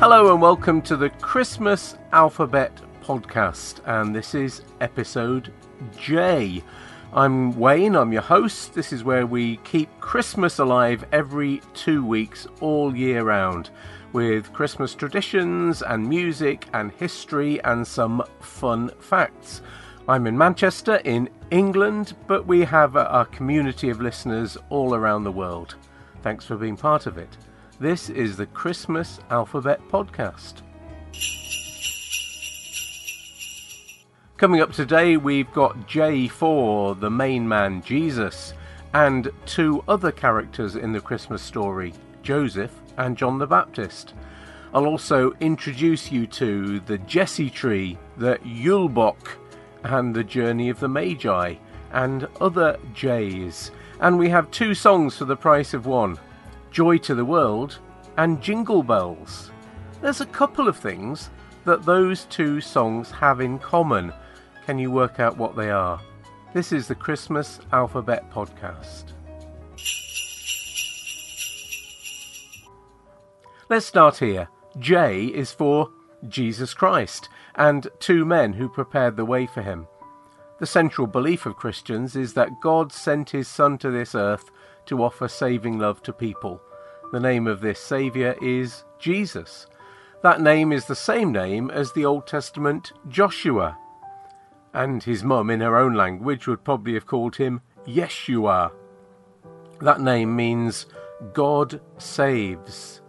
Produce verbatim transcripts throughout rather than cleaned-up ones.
Hello and welcome to the Christmas Alphabet Podcast, and this is episode J. I'm Wayne, I'm your host. This is where we keep Christmas alive every two weeks all year round, with Christmas traditions and music and history and some fun facts. I'm in Manchester in England, but we have our community of listeners all around the world. Thanks for being part of it. This is the Christmas Alphabet Podcast. Coming up today, we've got J for the main man, Jesus, and two other characters in the Christmas story, Joseph and John the Baptist. I'll also introduce you to the Jesse Tree, the Julbock, and the Journey of the Magi, and other J's. And we have two songs for the price of one, Joy to the World and Jingle Bells. There's a couple of things that those two songs have in common. Can you work out what they are? This is the Christmas Alphabet Podcast. Let's start here. J is for Jesus Christ and two men who prepared the way for him. The central belief of Christians is that God sent his Son to this earth to offer saving love to people. The name of this Saviour is Jesus. That name is the same name as the Old Testament Joshua. And his mum, in her own language, would probably have called him Yeshua. That name means God saves.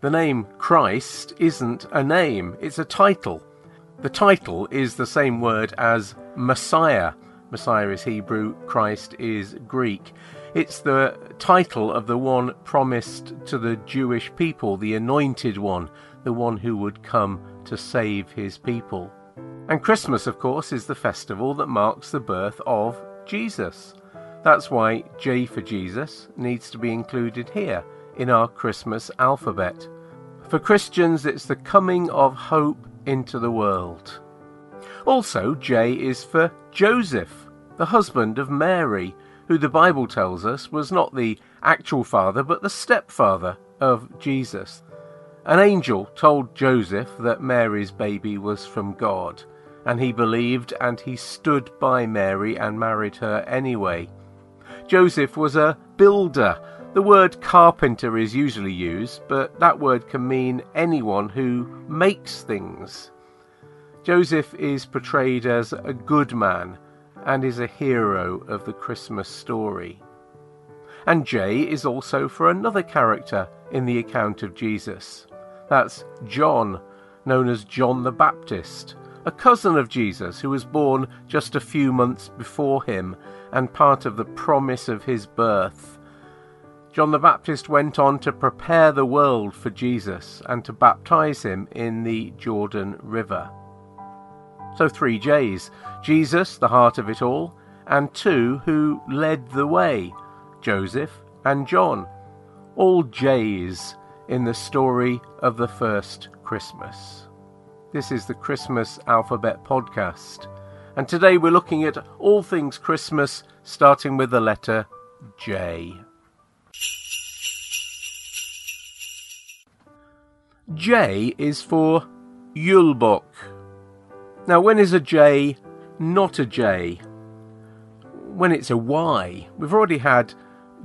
The name Christ isn't a name, it's a title. The title is the same word as Messiah. Messiah is Hebrew, Christ is Greek. It's the title of the one promised to the Jewish people, the anointed one, the one who would come to save his people. And Christmas, of course, is the festival that marks the birth of Jesus. That's why J for Jesus needs to be included here in our Christmas alphabet. For Christians, it's the coming of hope into the world. Also, J is for Joseph, the husband of Mary, who the Bible tells us was not the actual father but the stepfather of Jesus. An angel told Joseph that Mary's baby was from God, and he believed and he stood by Mary and married her anyway. Joseph was a builder. The word carpenter is usually used, but that word can mean anyone who makes things. Joseph is portrayed as a good man and is a hero of the Christmas story. And J is also for another character in the account of Jesus. That's John, known as John the Baptist, a cousin of Jesus who was born just a few months before him and part of the promise of his birth. John the Baptist went on to prepare the world for Jesus and to baptize him in the Jordan River. So three J's, Jesus, the heart of it all, and two who led the way, Joseph and John. All J's in the story of the first Christmas. This is the Christmas Alphabet Podcast, and today we're looking at all things Christmas, starting with the letter J. J is for Julbock. Now, when is a J not a J? When it's a Y. We've already had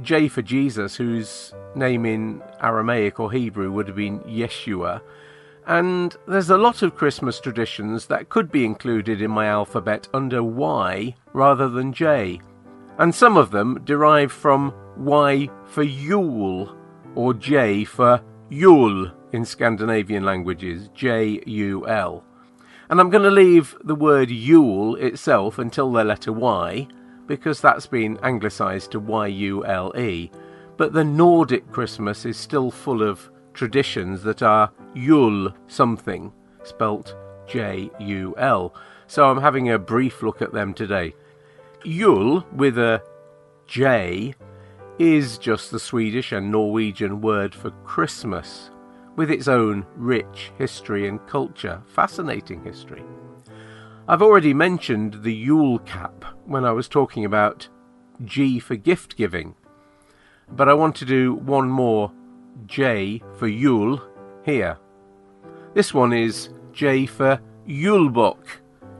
J for Jesus, whose name in Aramaic or Hebrew would have been Yeshua. And there's a lot of Christmas traditions that could be included in my alphabet under Y rather than J. And some of them derive from Y for Yule or J for Yule in Scandinavian languages, J U L. And I'm going to leave the word Yule itself until the letter Y, because that's been anglicised to Y U L E. But the Nordic Christmas is still full of traditions that are Yule something, spelt J U L. So I'm having a brief look at them today. Yule, with a J, is just the Swedish and Norwegian word for Christmas, with its own rich history and culture. Fascinating history. I've already mentioned the Yule cap when I was talking about G for gift giving, but I want to do one more J for Yule here. This one is J for Julbock,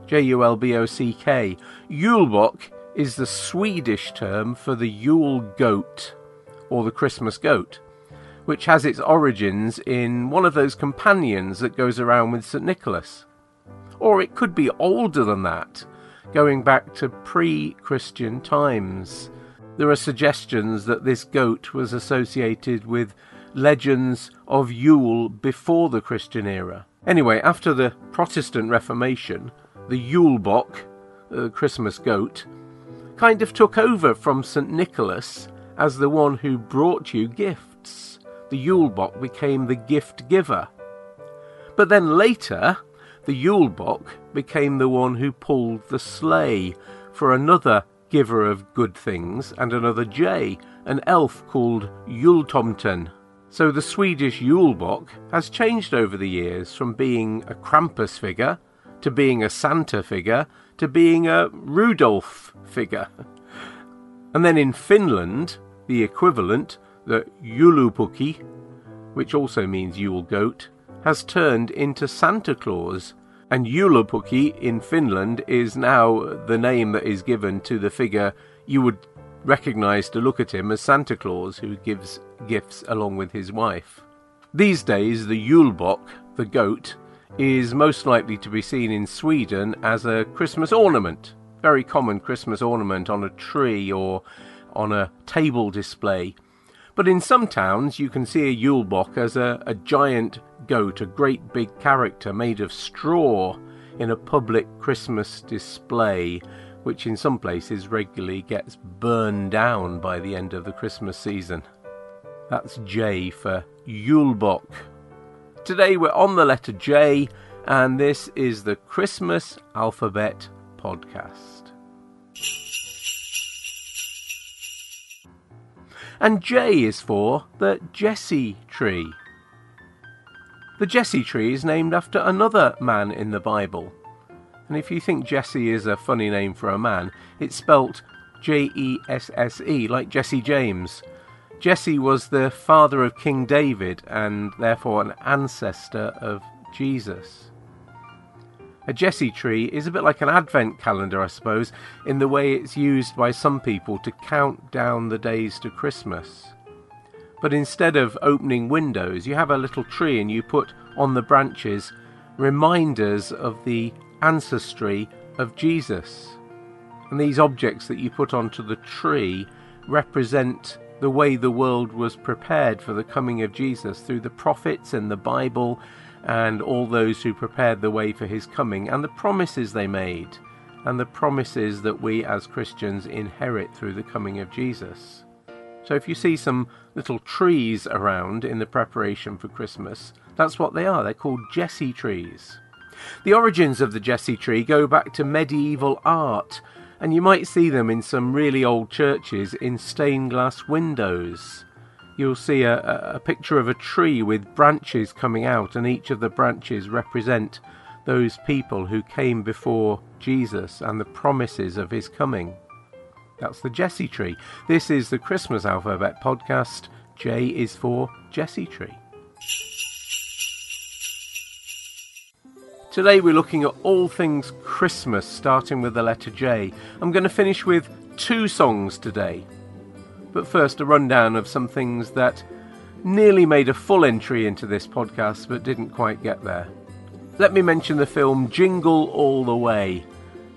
J U L B O C K. Julbock is the Swedish term for the Yule goat, or the Christmas goat, which has its origins in one of those companions that goes around with Saint Nicholas. Or it could be older than that, going back to pre-Christian times. There are suggestions that this goat was associated with legends of Yule before the Christian era. Anyway, after the Protestant Reformation, the Julbock, the Christmas goat, kind of took over from Saint Nicholas as the one who brought you gifts. The Julbock became the gift giver. But then later, the Julbock became the one who pulled the sleigh for another giver of good things and another J, an elf called Yultomten. So the Swedish Julbock has changed over the years from being a Krampus figure to being a Santa figure to being a Rudolph figure. And then in Finland, the equivalent, the Joulupukki, which also means Yule goat, has turned into Santa Claus, and Joulupukki in Finland is now the name that is given to the figure you would recognise to look at him as Santa Claus, who gives gifts along with his wife. These days the Julbock, the goat, is most likely to be seen in Sweden as a Christmas ornament, very common Christmas ornament on a tree or on a table display. But in some towns you can see a Julbock as a, a giant goat, a great big character made of straw in a public Christmas display, which in some places regularly gets burned down by the end of the Christmas season. That's J for Julbock. Today we're on the letter J, and this is the Christmas Alphabet Podcast. And J is for the Jesse Tree. The Jesse Tree is named after another man in the Bible. And if you think Jesse is a funny name for a man, it's spelt J E S S E, like Jesse James. Jesse was the father of King David and therefore an ancestor of Jesus. A Jesse tree is a bit like an advent calendar, I suppose, in the way it's used by some people to count down the days to Christmas. But instead of opening windows, you have a little tree and you put on the branches reminders of the ancestry of Jesus. And these objects that you put onto the tree represent the way the world was prepared for the coming of Jesus through the prophets and the Bible, and all those who prepared the way for his coming, and the promises they made, and the promises that we as Christians inherit through the coming of Jesus. So if you see some little trees around in the preparation for Christmas, that's what they are. They're called Jesse trees. The origins of the Jesse tree go back to medieval art, and you might see them in some really old churches in stained glass windows. You'll see a, a picture of a tree with branches coming out, and each of the branches represent those people who came before Jesus and the promises of his coming. That's the Jesse tree. This is the Christmas Alphabet Podcast. J is for Jesse tree. Today we're looking at all things Christmas, starting with the letter J. I'm going to finish with two songs today. But first, a rundown of some things that nearly made a full entry into this podcast but didn't quite get there. Let me mention the film Jingle All the Way.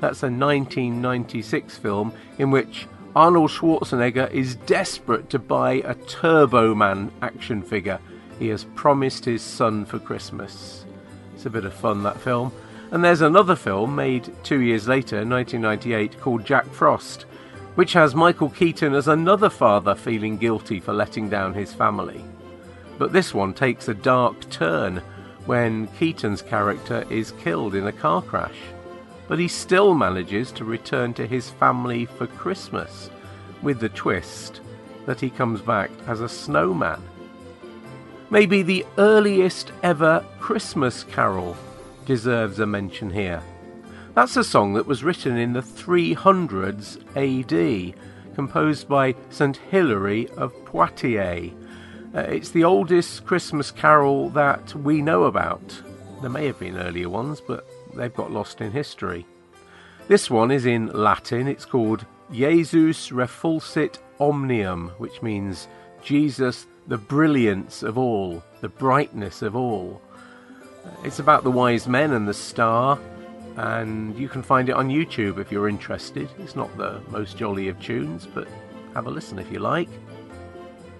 That's a nineteen ninety-six film in which Arnold Schwarzenegger is desperate to buy a Turbo Man action figure he has promised his son for Christmas. It's a bit of fun, that film. And there's another film made two years later, nineteen ninety-eight, called Jack Frost, which has Michael Keaton as another father feeling guilty for letting down his family. But this one takes a dark turn when Keaton's character is killed in a car crash. But he still manages to return to his family for Christmas, with the twist that he comes back as a snowman. Maybe the earliest ever Christmas carol deserves a mention here. That's a song that was written in the three hundreds A D, composed by Saint Hilary of Poitiers. Uh, it's the oldest Christmas carol that we know about. There may have been earlier ones, but they've got lost in history. This one is in Latin. It's called Jesus Refulsit Omnium, which means Jesus, the brilliance of all, the brightness of all. It's about the wise men and the star, and you can find it on YouTube if you're interested. It's not the most jolly of tunes, but have a listen if you like.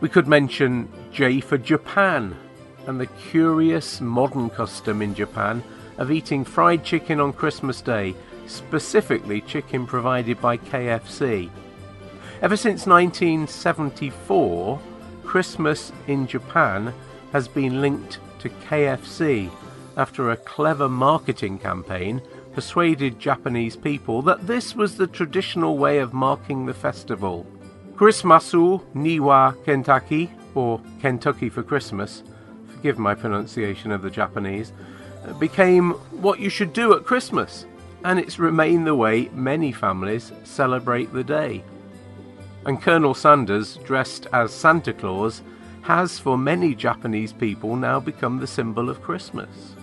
We could mention J for Japan, and the curious modern custom in Japan of eating fried chicken on Christmas Day, specifically chicken provided by K F C. Ever since nineteen seventy-four, Christmas in Japan has been linked to K F C after a clever marketing campaign persuaded Japanese people that this was the traditional way of marking the festival. Christmasu Niwa Kentucky, or Kentucky for Christmas, forgive my pronunciation of the Japanese, became what you should do at Christmas, and it's remained the way many families celebrate the day. And Colonel Sanders, dressed as Santa Claus, has for many Japanese people now become the symbol of Christmas.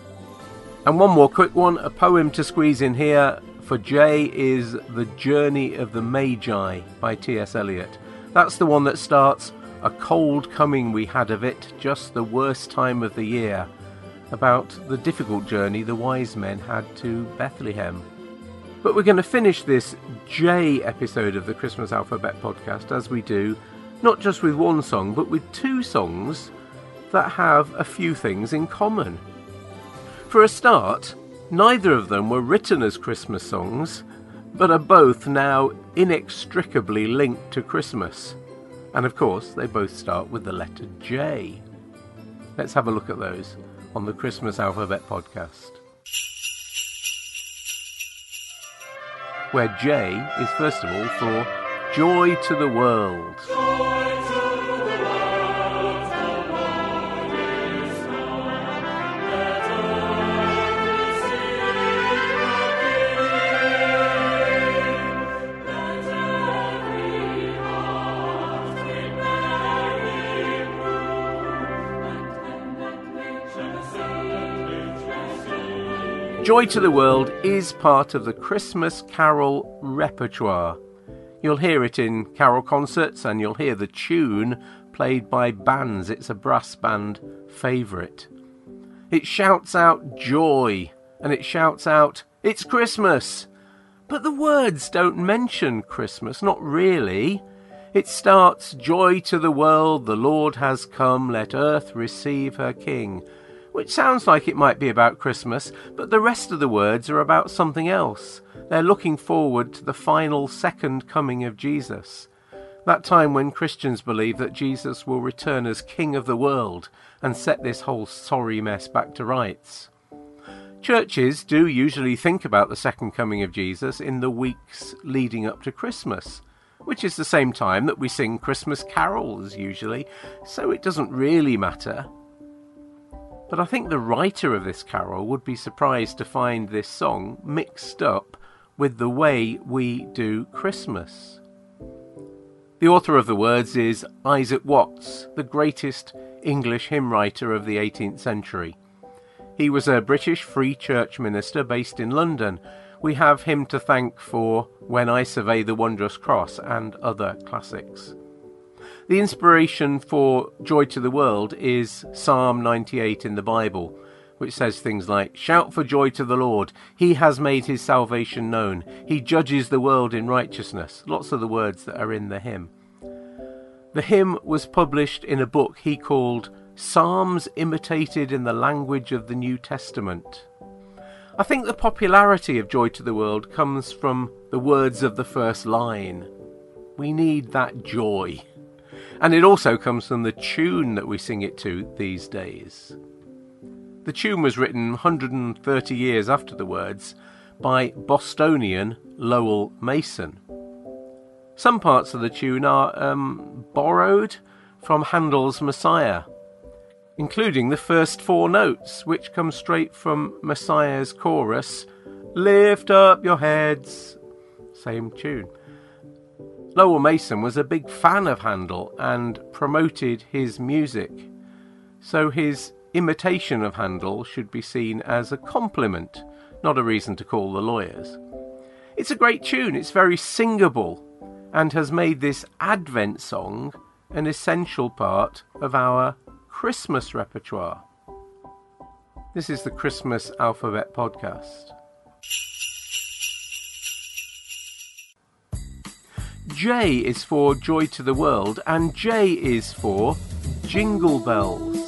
And one more quick one, a poem to squeeze in here for J is The Journey of the Magi by T S Eliot. That's the one that starts, "A cold coming we had of it, just the worst time of the year," about the difficult journey the wise men had to Bethlehem. But we're going to finish this J episode of the Christmas Alphabet Podcast, as we do, not just with one song, but with two songs that have a few things in common. For a start, neither of them were written as Christmas songs, but are both now inextricably linked to Christmas. And of course, they both start with the letter J. Let's have a look at those on the Christmas Alphabet Podcast, where J is first of all for Joy to the World. Joy to the world, the world is gone, let us sing again, let every heart be merry and let nature sing. Joy to the World is part of the Christmas carol repertoire. You'll hear it in carol concerts, and you'll hear the tune played by bands. It's a brass band favourite. It shouts out joy, and it shouts out, "It's Christmas!" But the words don't mention Christmas, not really. It starts, "Joy to the world, the Lord has come, let earth receive her King," which sounds like it might be about Christmas, but the rest of the words are about something else. They're looking forward to the final second coming of Jesus, that time when Christians believe that Jesus will return as King of the world and set this whole sorry mess back to rights. Churches do usually think about the second coming of Jesus in the weeks leading up to Christmas, which is the same time that we sing Christmas carols usually, so it doesn't really matter. But I think the writer of this carol would be surprised to find this song mixed up with the way we do Christmas. The author of the words is Isaac Watts, the greatest English hymn writer of the eighteenth century. He was a British Free Church minister based in London. We have him to thank for When I Survey the Wondrous Cross and other classics. The inspiration for Joy to the World is Psalm ninety-eight in the Bible, which says things like, "Shout for joy to the Lord, he has made his salvation known, he judges the world in righteousness," lots of the words that are in the hymn. The hymn was published in a book he called Psalms Imitated in the Language of the New Testament. I think the popularity of Joy to the World comes from the words of the first line. We need that joy. And it also comes from the tune that we sing it to these days. The tune was written one hundred thirty years after the words by Bostonian Lowell Mason. Some parts of the tune are um, borrowed from Handel's Messiah, including the first four notes, which come straight from Messiah's chorus, "Lift up your heads," same tune. Lowell Mason was a big fan of Handel and promoted his music, so his imitation of Handel should be seen as a compliment, not a reason to call the lawyers. It's a great tune, it's very singable, and has made this Advent song an essential part of our Christmas repertoire. This is the Christmas Alphabet Podcast. J is for Joy to the World, and J is for Jingle Bells.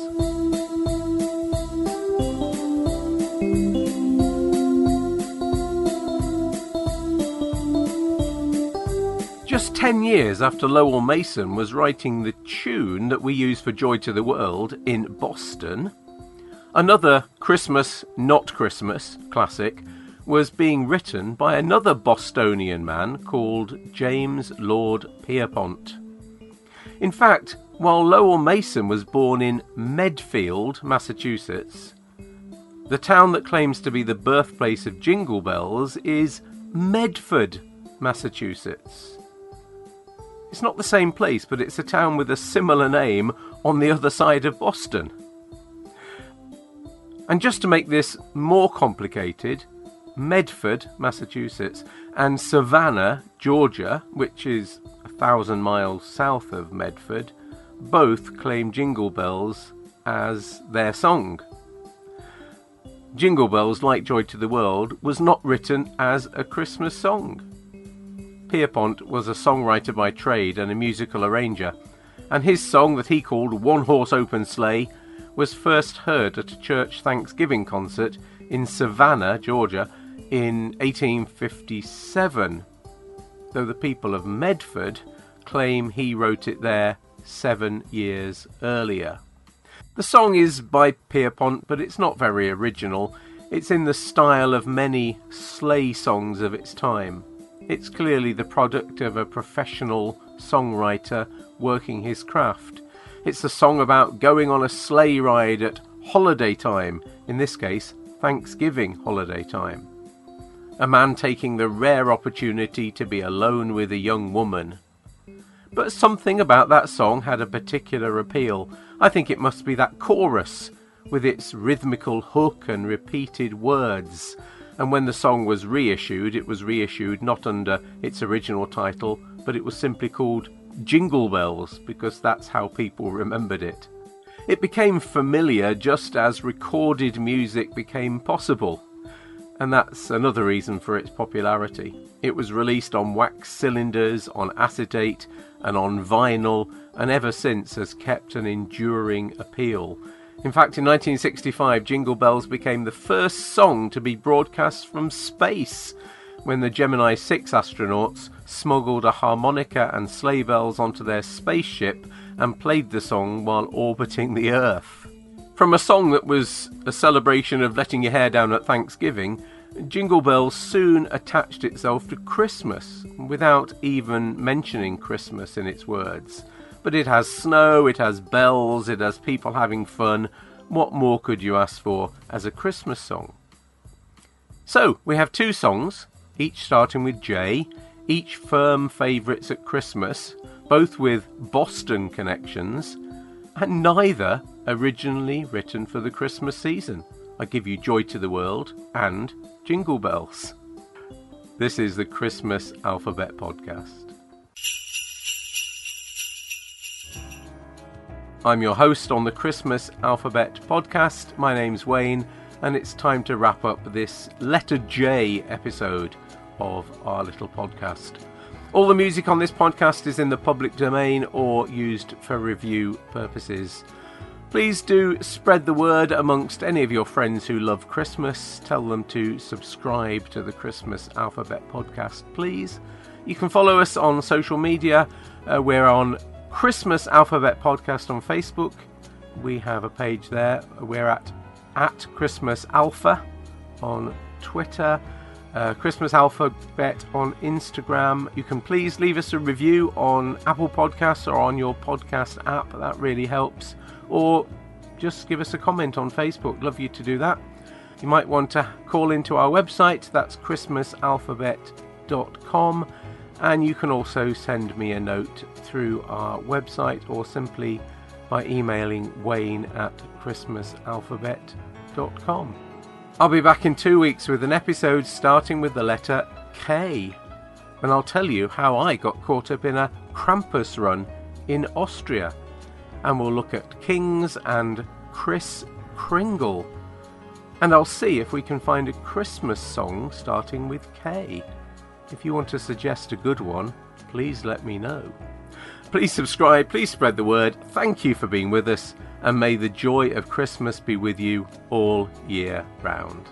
Just ten years after Lowell Mason was writing the tune that we use for Joy to the World in Boston, another Christmas Not Christmas classic was being written by another Bostonian man called James Lord Pierpont. In fact, while Lowell Mason was born in Medfield, Massachusetts, the town that claims to be the birthplace of Jingle Bells is Medford, Massachusetts. It's not the same place, but it's a town with a similar name on the other side of Boston. And just to make this more complicated, Medford, Massachusetts, and Savannah, Georgia, which is a thousand miles south of Medford, both claim Jingle Bells as their song. Jingle Bells, like Joy to the World, was not written as a Christmas song. Pierpont was a songwriter by trade and a musical arranger, and his song that he called One Horse Open Sleigh was first heard at a church Thanksgiving concert in Savannah, Georgia, in eighteen fifty-seven, though the people of Medford claim he wrote it there seven years earlier. The song is by Pierpont, but it's not very original. It's in the style of many sleigh songs of its time. It's clearly the product of a professional songwriter working his craft. It's a song about going on a sleigh ride at holiday time, in this case, Thanksgiving holiday time. A man taking the rare opportunity to be alone with a young woman. But something about that song had a particular appeal. I think it must be that chorus, with its rhythmical hook and repeated words. And when the song was reissued, it was reissued not under its original title, but it was simply called Jingle Bells, because that's how people remembered it. It became familiar just as recorded music became possible, and that's another reason for its popularity. It was released on wax cylinders, on acetate, and on vinyl, and ever since has kept an enduring appeal. In fact, in nineteen sixty-five, Jingle Bells became the first song to be broadcast from space, when the Gemini six astronauts smuggled a harmonica and sleigh bells onto their spaceship and played the song while orbiting the Earth. From a song that was a celebration of letting your hair down at Thanksgiving, Jingle Bells soon attached itself to Christmas, without even mentioning Christmas in its words. But it has snow, it has bells, it has people having fun. What more could you ask for as a Christmas song? So, we have two songs, each starting with J, each firm favourites at Christmas, both with Boston connections, and neither originally written for the Christmas season. I give you Joy to the World and Jingle Bells. This is the Christmas Alphabet Podcast. I'm your host on the Christmas Alphabet Podcast. My name's Wayne, and it's time to wrap up this letter J episode of our little podcast. All the music on this podcast is in the public domain or used for review purposes. Please do spread the word amongst any of your friends who love Christmas. Tell them to subscribe to the Christmas Alphabet Podcast, please. You can follow us on social media. Uh, we're on Christmas Alphabet Podcast on Facebook. We have a page there. We're at at Christmas Alpha on Twitter, uh, Christmas Alphabet on Instagram. You can please leave us a review on Apple Podcasts or on your podcast app. That really helps. Or just give us a comment on Facebook. Love you to do that. You might want to call into our website. That's christmas alphabet dot com. And you can also send me a note through our website or simply by emailing Wayne at Christmas Alphabet dot com. I'll be back in two weeks with an episode starting with the letter K, and I'll tell you how I got caught up in a Krampus run in Austria, and we'll look at kings and Kris Kringle, and I'll see if we can find a Christmas song starting with K. If you want to suggest a good one, please let me know. Please subscribe, please spread the word. Thank you for being with us, and may the joy of Christmas be with you all year round.